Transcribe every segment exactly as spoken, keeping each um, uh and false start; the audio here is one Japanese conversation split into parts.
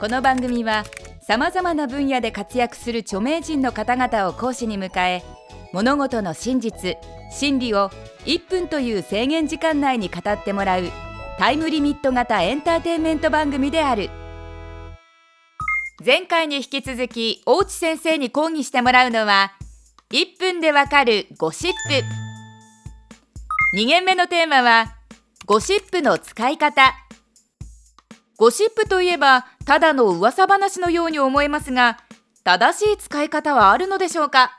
この番組はさまざまな分野で活躍する著名人の方々を講師に迎え、物事の真実・真理をいっぷんという制限時間内に語ってもらうタイムリミット型エンターテインメント番組である。前回に引き続き大内先生に講義してもらうのは、いっぷんでわかるゴシップ。にげんめのテーマはゴシップの使い方。ゴシップといえばただの噂話のように思えますが、正しい使い方はあるのでしょうか。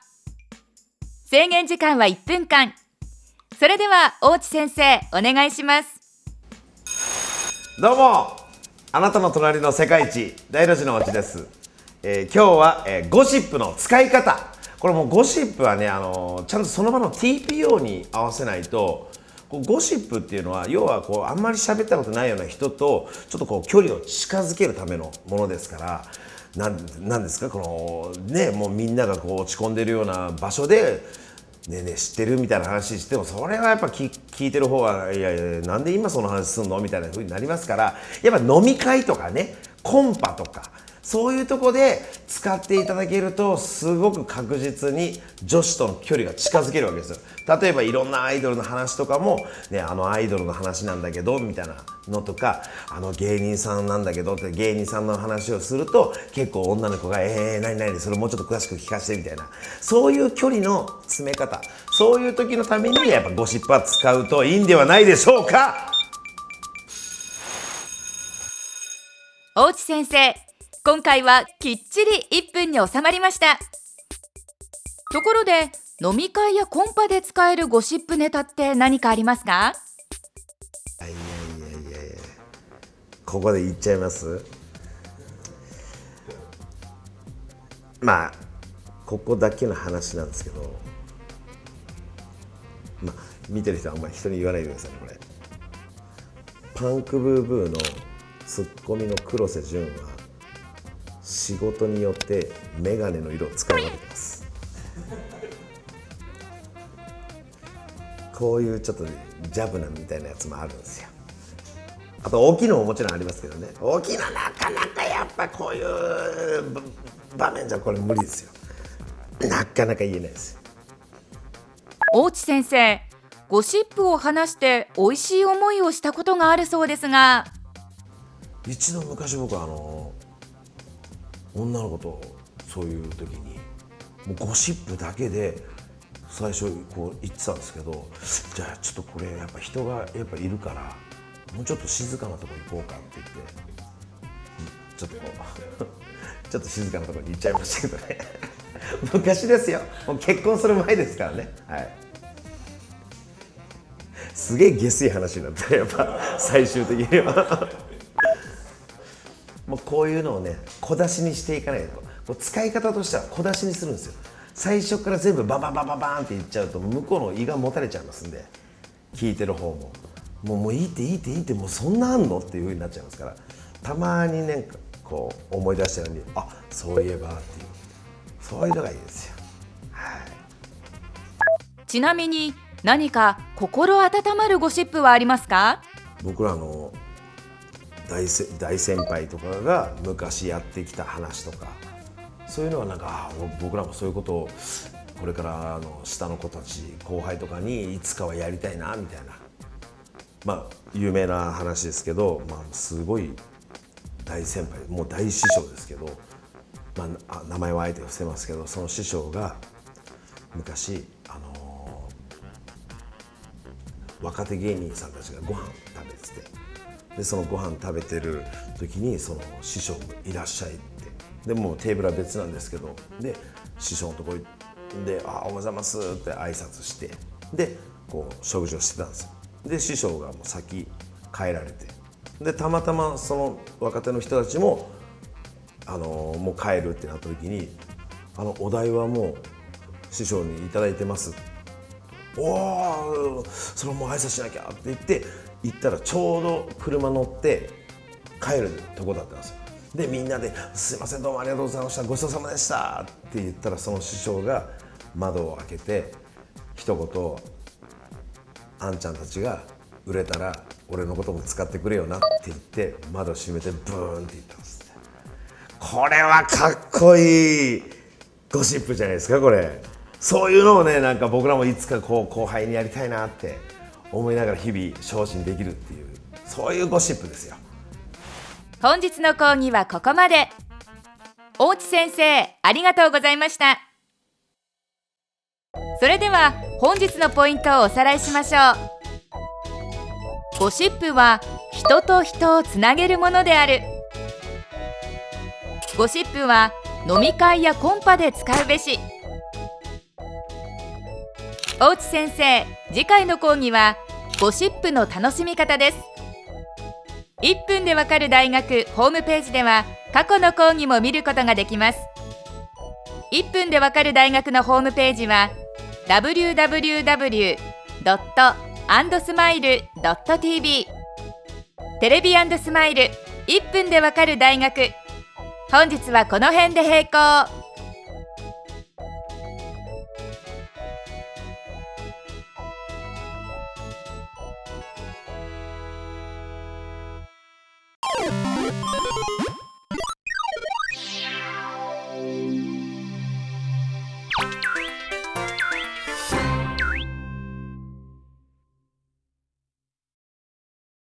制限時間はいっぷんかん。それでは大内先生、お願いします。どうも、あなたの隣の世界一大の字の町です。えー、今日は、えー、ゴシップの使い方。これもゴシップはね、あのー、ちゃんとその場の ティーピーオー に合わせないと。ゴシップっていうのは、要はこうあんまり喋ったことないような人とちょっとこう距離を近づけるためのものですから、なん、なんですかこのね、もうみんながこう落ち込んでるような場所でねえねえ知ってるみたいな話しても、それはやっぱ聞いてる方は、いやいやなんで今その話すんのみたいな風になりますから、やっぱ飲み会とかね、コンパとかそういうとこで使っていただけると、すごく確実に女子との距離が近づけるわけですよ。例えばいろんなアイドルの話とかも、ね、あのアイドルの話なんだけどみたいなのとか、あの芸人さんなんだけどって芸人さんの話をすると、結構女の子がえー何何それもうちょっと詳しく聞かせてみたいな、そういう距離の詰め方、そういう時のためにやっぱゴシップは使うといいんではないでしょうか。大内先生、今回はきっちりいっぷんに収まりました。ところで、飲み会やコンパで使えるゴシップネタって何かありますか？いやいやいやいや、ここで言っちゃいます。まあここだけの話なんですけど、まあ見てる人はあんまり人に言わないでくださいねこれ。パンクブーブーのツッコミの黒瀬純は、仕事によってメガネの色を使い分けてます。こういうちょっとジャブなみたいなやつもあるんですよ。あと大きいのももちろんありますけどね。大きいのはなかなかやっぱこういう場面じゃこれ無理ですよ。なかなか言えないですよ。大内先生、ゴシップを話して美味しい思いをしたことがあるそうですが。一度昔僕はあの女の子とそういう時にもうゴシップだけで最初こう言ってたんですけど、じゃあちょっとこれやっぱ人がやっぱいるからもうちょっと静かなとこ行こうかって言って、ちょっとこうちょっと静かなとこに行っちゃいましたけどね。昔ですよ。もう結婚する前ですからね。はい。すげえ下水話になったやっぱ最終的には。もうこういうのをね、小出しにしていかないと。こう使い方としては小出しにするんですよ。最初から全部バババババーンっていっちゃうと向こうの胃がもたれちゃいますんで、聞いてる方ももうもういいっていいっていいってもうそんなあんのっていう風になっちゃいますから、たまにねこう思い出したように、あ、そういえばっていう、そういうのがいいですよ。はい。ちなみに何か心温まるゴシップはありますか？僕らの大, 大先輩とかが昔やってきた話とか、そういうのはなんか僕らもそういうことをこれからの下の子たち後輩とかにいつかはやりたいなみたいな、まあ有名な話ですけど、まあ、すごい大先輩、もう大師匠ですけど、まあ、名前はあえて伏せますけど、その師匠が昔、あのー、若手芸人さんたちがご飯食べてて。でそのご飯食べてる時にその師匠もいらっしゃいって、でもうテーブルは別なんですけど、で師匠のとこ行って「ああおはようございます」って挨拶して、でこう食事をしてたんですよ。で師匠がもう先帰られて、でたまたまその若手の人たちも、あのー、もう帰るってなった時に「あのお代はもう師匠に頂いてます」「おおそれもう挨拶しなきゃ」って言って。行ったらちょうど車乗って帰るとこだったんですよ。でみんなで「すいませんどうもありがとうございました、ごちそうさまでした」って言ったら、その師匠が窓を開けて一言、あんちゃんたちが売れたら俺のことも使ってくれよなって言って、窓閉めてブーンって言ったんです。これはかっこいいゴシップじゃないですか。これそういうのをね、なんか僕らもいつかこう後輩にやりたいなって思いながら日々精進できるっていう、そういうゴシップですよ。本日の講義はここまで。大地先生、ありがとうございました。それでは本日のポイントをおさらいしましょう。ゴシップは人と人をつなげるものである。ゴシップは飲み会やコンパで使うべし。大地先生、次回の講義はゴシップの楽しみ方です。いっぷんでわかる大学ホームページでは過去の講義も見ることができます。いっぷんでわかる大学のホームページは ダブリューダブリューダブリュードットアンドスマイルドットティービー テレビ&スマイルいっぷんでわかる大学、本日はこの辺で閉講。